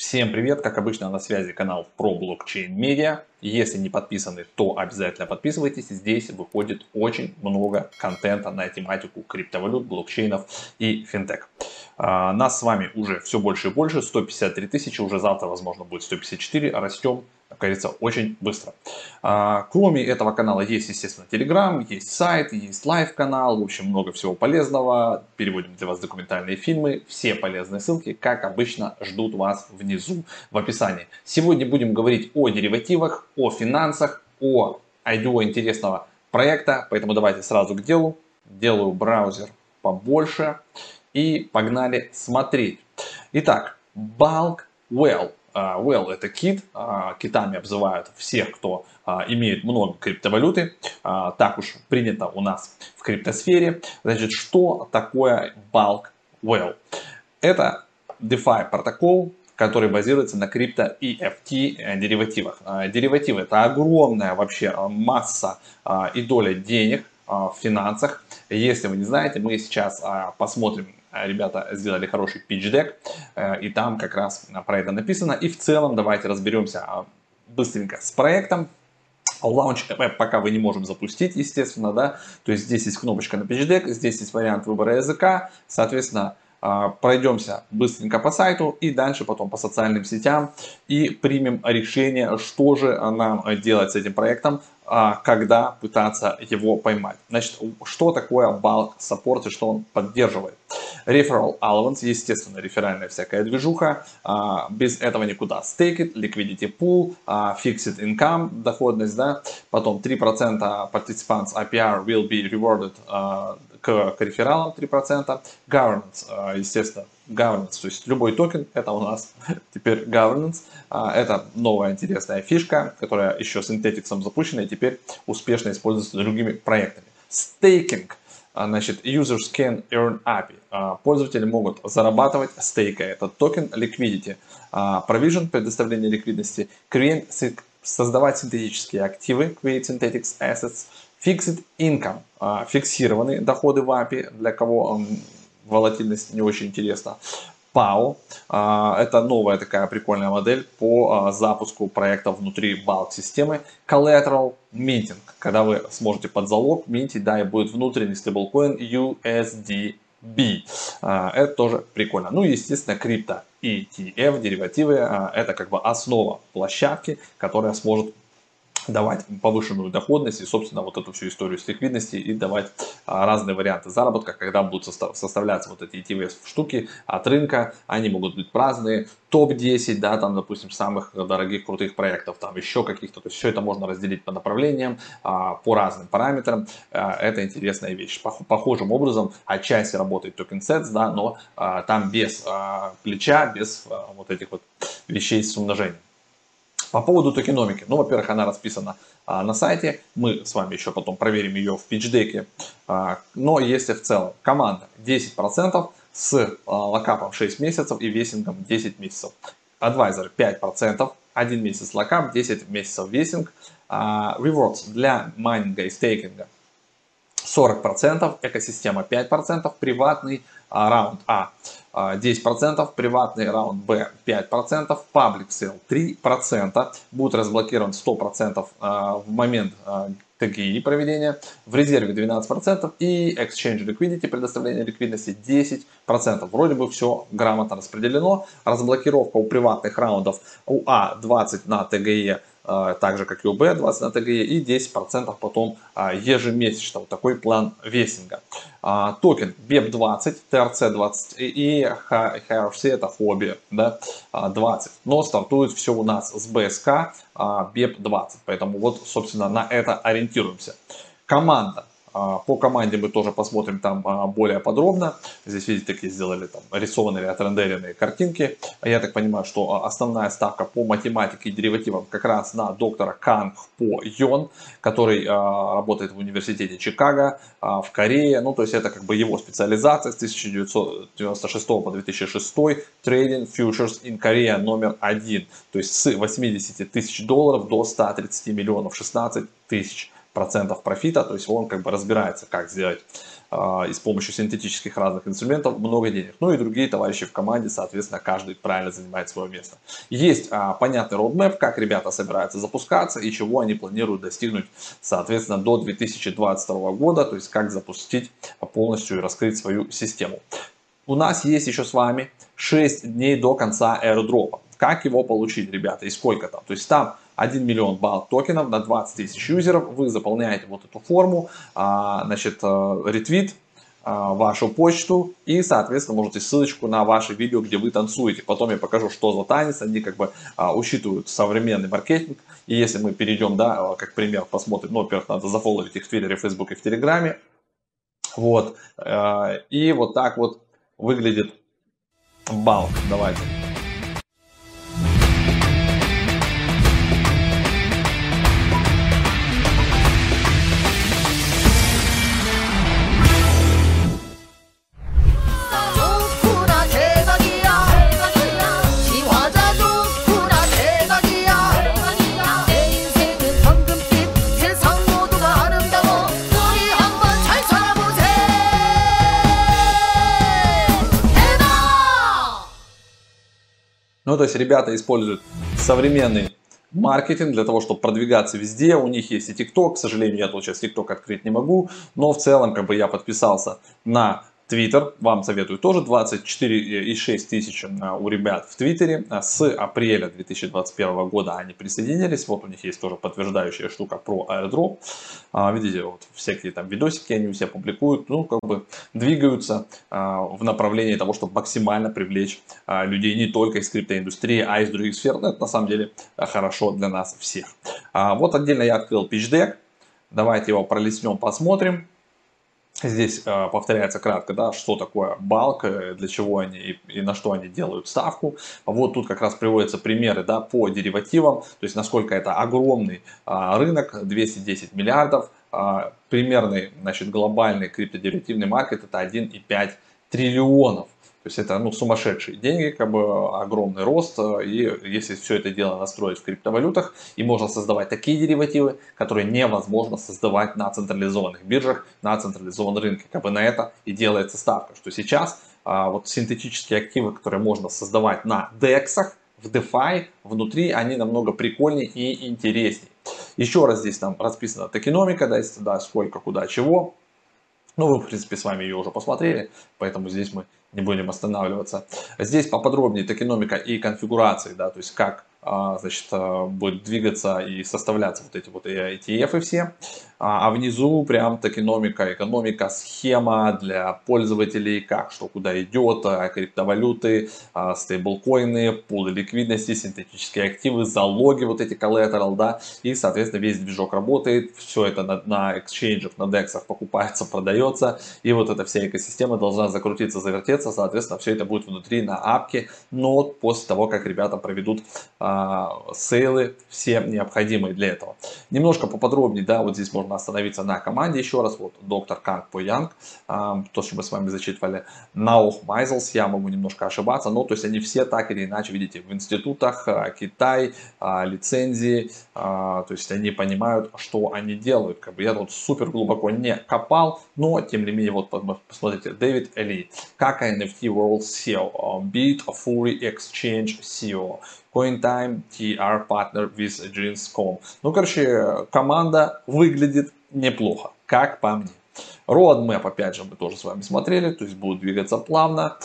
Всем привет, как обычно на связи канал Pro Blockchain Media. Если не подписаны, то обязательно подписывайтесь. Здесь выходит очень много контента на тематику криптовалют, блокчейнов и финтек. Нас с вами уже все больше и больше, 153 тысячи, уже завтра, возможно, будет 154, растем, как говорится, очень быстро. Кроме этого канала есть, естественно, Telegram, есть сайт, есть лайв-канал, в общем, много всего полезного. Переводим для вас документальные фильмы. Все полезные ссылки, как обычно, ждут вас внизу в описании. Сегодня будем говорить о деривативах, о финансах, о IDO интересного проекта, поэтому давайте сразу к делу. Делаю браузер побольше и погнали смотреть. Итак, BLK WHALE. WHALE это кит, китами обзывают всех, кто имеет много криптовалюты, так уж принято у нас в криптосфере. Значит, что такое BLK WHALE? Это DeFi протокол, который базируется на крипто ETF деривативах. Деривативы это огромная вообще масса и доля денег в финансах. Если вы не знаете, мы сейчас посмотрим, ребята сделали хороший pitch deck, и там как раз про это написано. И в целом давайте разберемся быстренько с проектом. Лаунч пока вы не можем запустить, естественно, да. То есть здесь есть кнопочка на pitch deck, здесь есть вариант выбора языка, соответственно, пройдемся быстренько по сайту и дальше потом по социальным сетям и примем решение, что же нам делать с этим проектом, когда пытаться его поймать. Значит, что такое BLK Support и что он поддерживает? Referral allowance, естественно, реферальная всякая движуха, без этого никуда. Stake it, liquidity pool, fixed income, доходность, да, потом 3% participants APR will be rewarded к рефералам 3%. Governance, естественно, governance, то есть любой токен, это у нас теперь governance, это новая интересная фишка, которая еще синтетиксом запущена и теперь успешно используется другими проектами. Стейкинг, значит, users can earn API, пользователи могут зарабатывать, стейкая этот токен, liquidity, provision, предоставление ликвидности, создавать синтетические активы, create synthetics assets, fixed income, фиксированные доходы в API, для кого волатильность не очень интересна. PAO, это новая такая прикольная модель по запуску проекта внутри BLK системы. Collateral minting, когда вы сможете под залог минтить, да, и будет внутренний стейблкоин USDB. Это тоже прикольно. Ну и, естественно, крипто ETF, деривативы, это как бы основа площадки, которая сможет давать повышенную доходность и, собственно, вот эту всю историю с ликвидностью и давать разные варианты заработка, когда будут составляться вот эти ETF штуки от рынка, они могут быть разные, топ-10, да, там, допустим, самых дорогих, крутых проектов, там еще каких-то, то есть все это можно разделить по направлениям, по разным параметрам, это интересная вещь. Похожим образом отчасти работает TokenSets, да, но там без плеча, без вот этих вот вещей с умножением. По поводу токеномики, ну, во-первых, она расписана на сайте, мы с вами еще потом проверим ее в питчдеке, но если в целом команда 10% с локапом 6 месяцев и весингом 10 месяцев, адвайзер 5%, 1 месяц локап, 10 месяцев весинг, rewards для майнинга и стейкинга 40%, экосистема 5%, приватный раунд А 10%, приватный раунд Б 5%, паблик сейл 3%, будет разблокирован 100% в момент ТГИ проведения, в резерве 12% и exchange liquidity, предоставление ликвидности 10%. Вроде бы все грамотно распределено, разблокировка у приватных раундов у А 20 на ТГИ, так же как и у Б 20 на ТГИ и 10% потом ежемесячно. Вот такой план весинга. Токен BEP20, TRC20 и HRC, это хобби, да, 20. Но стартует все у нас с БСК BEP20. Поэтому вот, собственно, на это ориентируемся. Команда. По команде мы тоже посмотрим там более подробно. Здесь, видите, такие сделали там рисованные, отрендеренные картинки. Я так понимаю, что основная ставка по математике и деривативам как раз на доктора Кан По Ён, который работает в университете Чикаго, в Корее. Ну, то есть это как бы его специализация с 1996 по 2006. Trading Futures in Korea №1. То есть с $80 000 до $130 миллионов, 16 тысяч процентов профита, то есть он как бы разбирается, как сделать и с помощью синтетических разных инструментов много денег. Ну и другие товарищи в команде, соответственно, каждый правильно занимает свое место. Есть понятный roadmap, как ребята собираются запускаться и чего они планируют достигнуть, соответственно, до 2022 года, то есть как запустить полностью и раскрыть свою систему. У нас есть еще с вами 6 дней до конца аирдропа. Как его получить, ребята, и сколько там? То есть там 1 миллион BALK токенов на 20 тысяч юзеров. Вы заполняете вот эту форму, значит, ретвит, вашу почту и, соответственно, можете ссылочку на ваше видео, где вы танцуете. Потом я покажу, что за танец. Они как бы учитывают современный маркетинг. И если мы перейдем, да, как пример, посмотрим, ну, во-первых, надо зафоловить их в Твиттере, в Фейсбуке, в Телеграме. Вот. И вот так вот выглядит BALK. Давайте. Ну, то есть ребята используют современный маркетинг для того, чтобы продвигаться везде. У них есть и TikTok. К сожалению, я тут сейчас TikTok открыть не могу. Но в целом, как бы, я подписался на Twitter. Вам советую тоже. 24,6 тысяч у ребят в Твиттере. С апреля 2021 года они присоединились. Вот у них есть тоже подтверждающая штука про аирдроп. Видите, вот всякие там видосики они все публикуют. Ну, как бы двигаются в направлении того, чтобы максимально привлечь людей не только из криптоиндустрии, а из других сфер. Это на самом деле хорошо для нас всех. Вот отдельно я открыл pitch deck. Давайте его пролистнем, посмотрим. Здесь повторяется кратко, да, что такое BALK, для чего они и на что они делают ставку. Вот тут как раз приводятся примеры, да, по деривативам, то есть насколько это огромный рынок, 210 миллиардов. Примерный, значит, глобальный криптодеривативный маркет это 1,5 триллионов. То есть это, ну, сумасшедшие деньги, как бы огромный рост. И если все это дело настроить в криптовалютах, и можно создавать такие деривативы, которые невозможно создавать на централизованных биржах, на централизованном рынке. Как бы на это и делается ставка. Что сейчас вот синтетические активы, которые можно создавать на DEX-ах, в DeFi, внутри, они намного прикольнее и интереснее. Еще раз здесь там расписана токеномика, да, если, да, сколько, куда, чего. Ну, вы, в принципе, с вами ее уже посмотрели, поэтому здесь мы не будем останавливаться. Здесь поподробнее токеномика и конфигурации, да, то есть как, значит, будет двигаться и составляться вот эти вот ETF и все. А внизу прям токеномика, экономика, схема для пользователей, как, что, куда идет, криптовалюты, стейблкоины, пулы ликвидности, синтетические активы, залоги, вот эти коллатерал, да, и, соответственно, весь движок работает, все это на эксчейнджах, на дексах покупается, продается, и вот эта вся экосистема должна закрутиться, завертеться. Соответственно, все это будет внутри на апке, но после того, как ребята проведут сейлы, все необходимые для этого. Немножко поподробнее, да, вот здесь можно остановиться на команде еще раз. Вот доктор Кан По Ён, то, что мы с вами зачитывали, Наух Майзелс, я могу немножко ошибаться, но то есть они все так или иначе, видите, в институтах, Китай, лицензии, то есть они понимают, что они делают. Как бы я тут супер глубоко не копал, но тем не менее, вот посмотрите, Дэвид Эли, Kakao NFT World CEO, Beat Fury Exchange CEO, CoinTime TR Partner with Jeans.com. Ну, короче, команда выглядит неплохо, как по мне. Roadmap, опять же, мы тоже с вами смотрели, то есть будут двигаться плавно.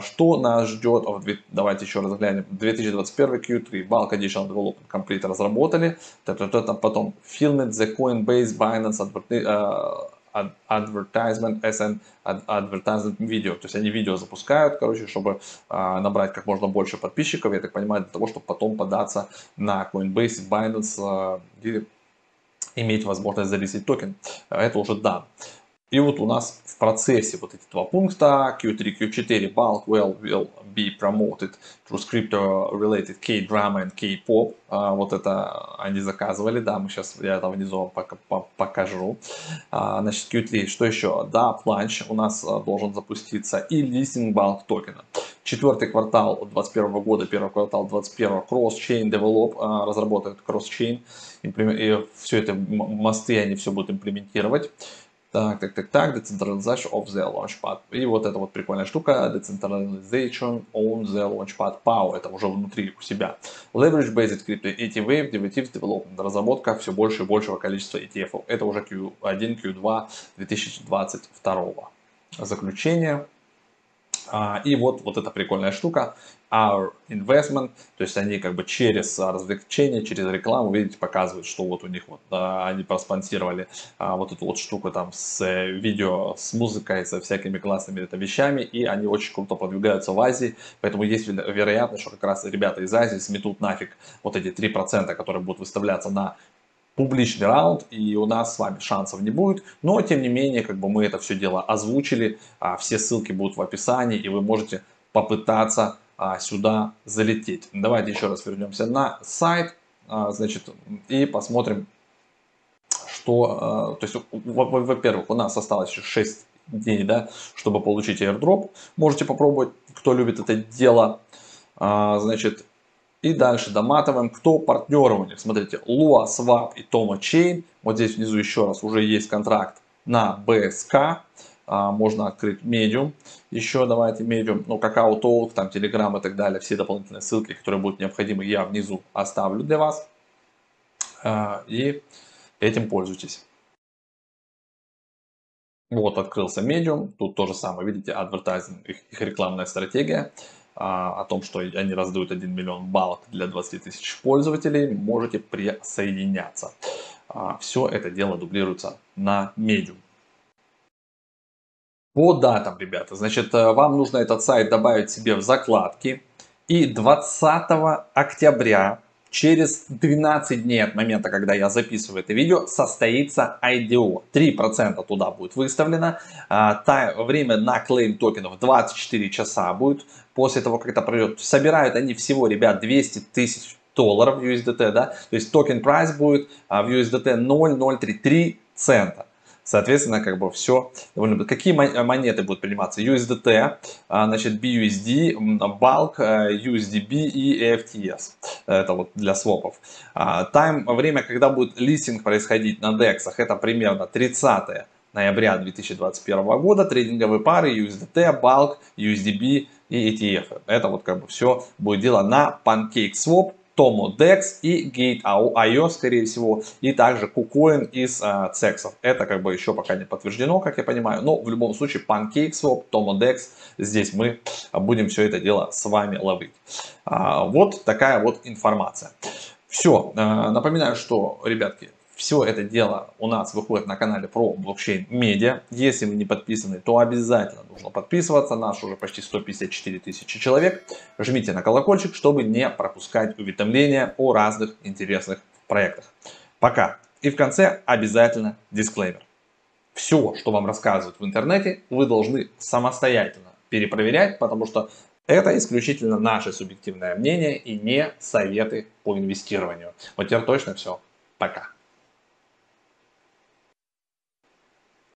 Что нас ждет? Давайте еще раз глянем. 2021 Q3, BALK Additional Development Complete разработали. Потом Filmed the Coinbase Binance Advertisement SN Advertisement Video. То есть они видео запускают, короче, чтобы набрать как можно больше подписчиков, я так понимаю, для того, чтобы потом податься на Coinbase, Binance и иметь возможность залистить токен. Это уже да. И вот у нас в процессе вот эти два пункта Q3, Q4, BLK WHALE will be promoted through crypto-related K-drama and K-pop. Вот это они заказывали, да, мы сейчас, я там внизу вам покажу. Значит, Q3, что еще? Да, launch у нас должен запуститься и листинг BLK токена. Четвертый квартал 2021 года, первый квартал 2021, cross-chain develop, разработают cross-chain, и все это мосты, они все будут имплементировать. Так, Decentralization of the Launchpad. И вот эта вот прикольная штука, Decentralization on the Launchpad PAO, это уже внутри у себя. Leverage Based Crypto, ETF, Derivatives Development, разработка все больше и большего количества ETF. Это уже Q1, Q2 2022. Заключение. И вот эта прикольная штука, Our Investment, то есть они как бы через развлечение, через рекламу, видите, показывают, что вот у них вот, они проспонсировали вот эту вот штуку там с видео, с музыкой, со всякими классными вещами, и они очень круто продвигаются в Азии, поэтому есть вероятность, что как раз ребята из Азии сметут нафиг вот эти 3%, которые будут выставляться на публичный раунд, и у нас с вами шансов не будет, но тем не менее, как бы мы это все дело озвучили, все ссылки будут в описании, и вы можете попытаться сюда залететь. Давайте еще раз вернемся на сайт, значит, и посмотрим, что, то есть, во-первых, у нас осталось еще 6 дней, да, чтобы получить airdrop, можете попробовать, кто любит это дело, значит. И дальше доматываем, кто партнеры у них. Смотрите, Lua Swap и Tomochain. Вот здесь внизу еще раз уже есть контракт на БСК. Можно открыть Medium. Еще давайте Medium, ну, Kakao Talk, там Telegram и так далее. Все дополнительные ссылки, которые будут необходимы, я внизу оставлю для вас. И этим пользуйтесь. Вот открылся Medium. Тут то же самое, видите, адвертайзинг, их рекламная стратегия. О том, что они раздают 1 миллион баллов для 20 тысяч пользователей, можете присоединяться. Все это дело дублируется на Medium. По датам, ребята, значит, вам нужно этот сайт добавить себе в закладки. И 20 октября, через 12 дней от момента, когда я записываю это видео, состоится IDO. 3% туда будет выставлено. Время на клейм токенов 24 часа будет. После того, как это пройдет, собирают они всего, ребят, 200 тысяч долларов USDT, да, то есть токен прайс будет в USDT 0,033 цента. Соответственно, как бы все довольно... Какие монеты будут приниматься? USDT, значит, BUSD, BLK, USDB и FTS. Это вот для свопов. Время, когда будет листинг происходить на DEX, это примерно 30 ноября 2021 года. Трейдинговые пары USDT, BLK, USDB и ETF. Это вот как бы все будет дело на PancakeSwap, Tomo Dex и Gate IO, скорее всего, и также KuCoin из CEX. Это как бы еще пока не подтверждено, как я понимаю, но в любом случае PancakeSwap, Tomo Dex, здесь мы будем все это дело с вами ловить. Вот такая вот информация. Все, напоминаю, что, ребятки, все это дело у нас выходит на канале Pro Blockchain Media. Если вы не подписаны, то обязательно нужно подписываться. Наш уже почти 154 тысячи человек. Жмите на колокольчик, чтобы не пропускать уведомления о разных интересных проектах. Пока. И в конце обязательно дисклеймер. Все, что вам рассказывают в интернете, вы должны самостоятельно перепроверять, потому что это исключительно наше субъективное мнение и не советы по инвестированию. Вот теперь точно все. Пока.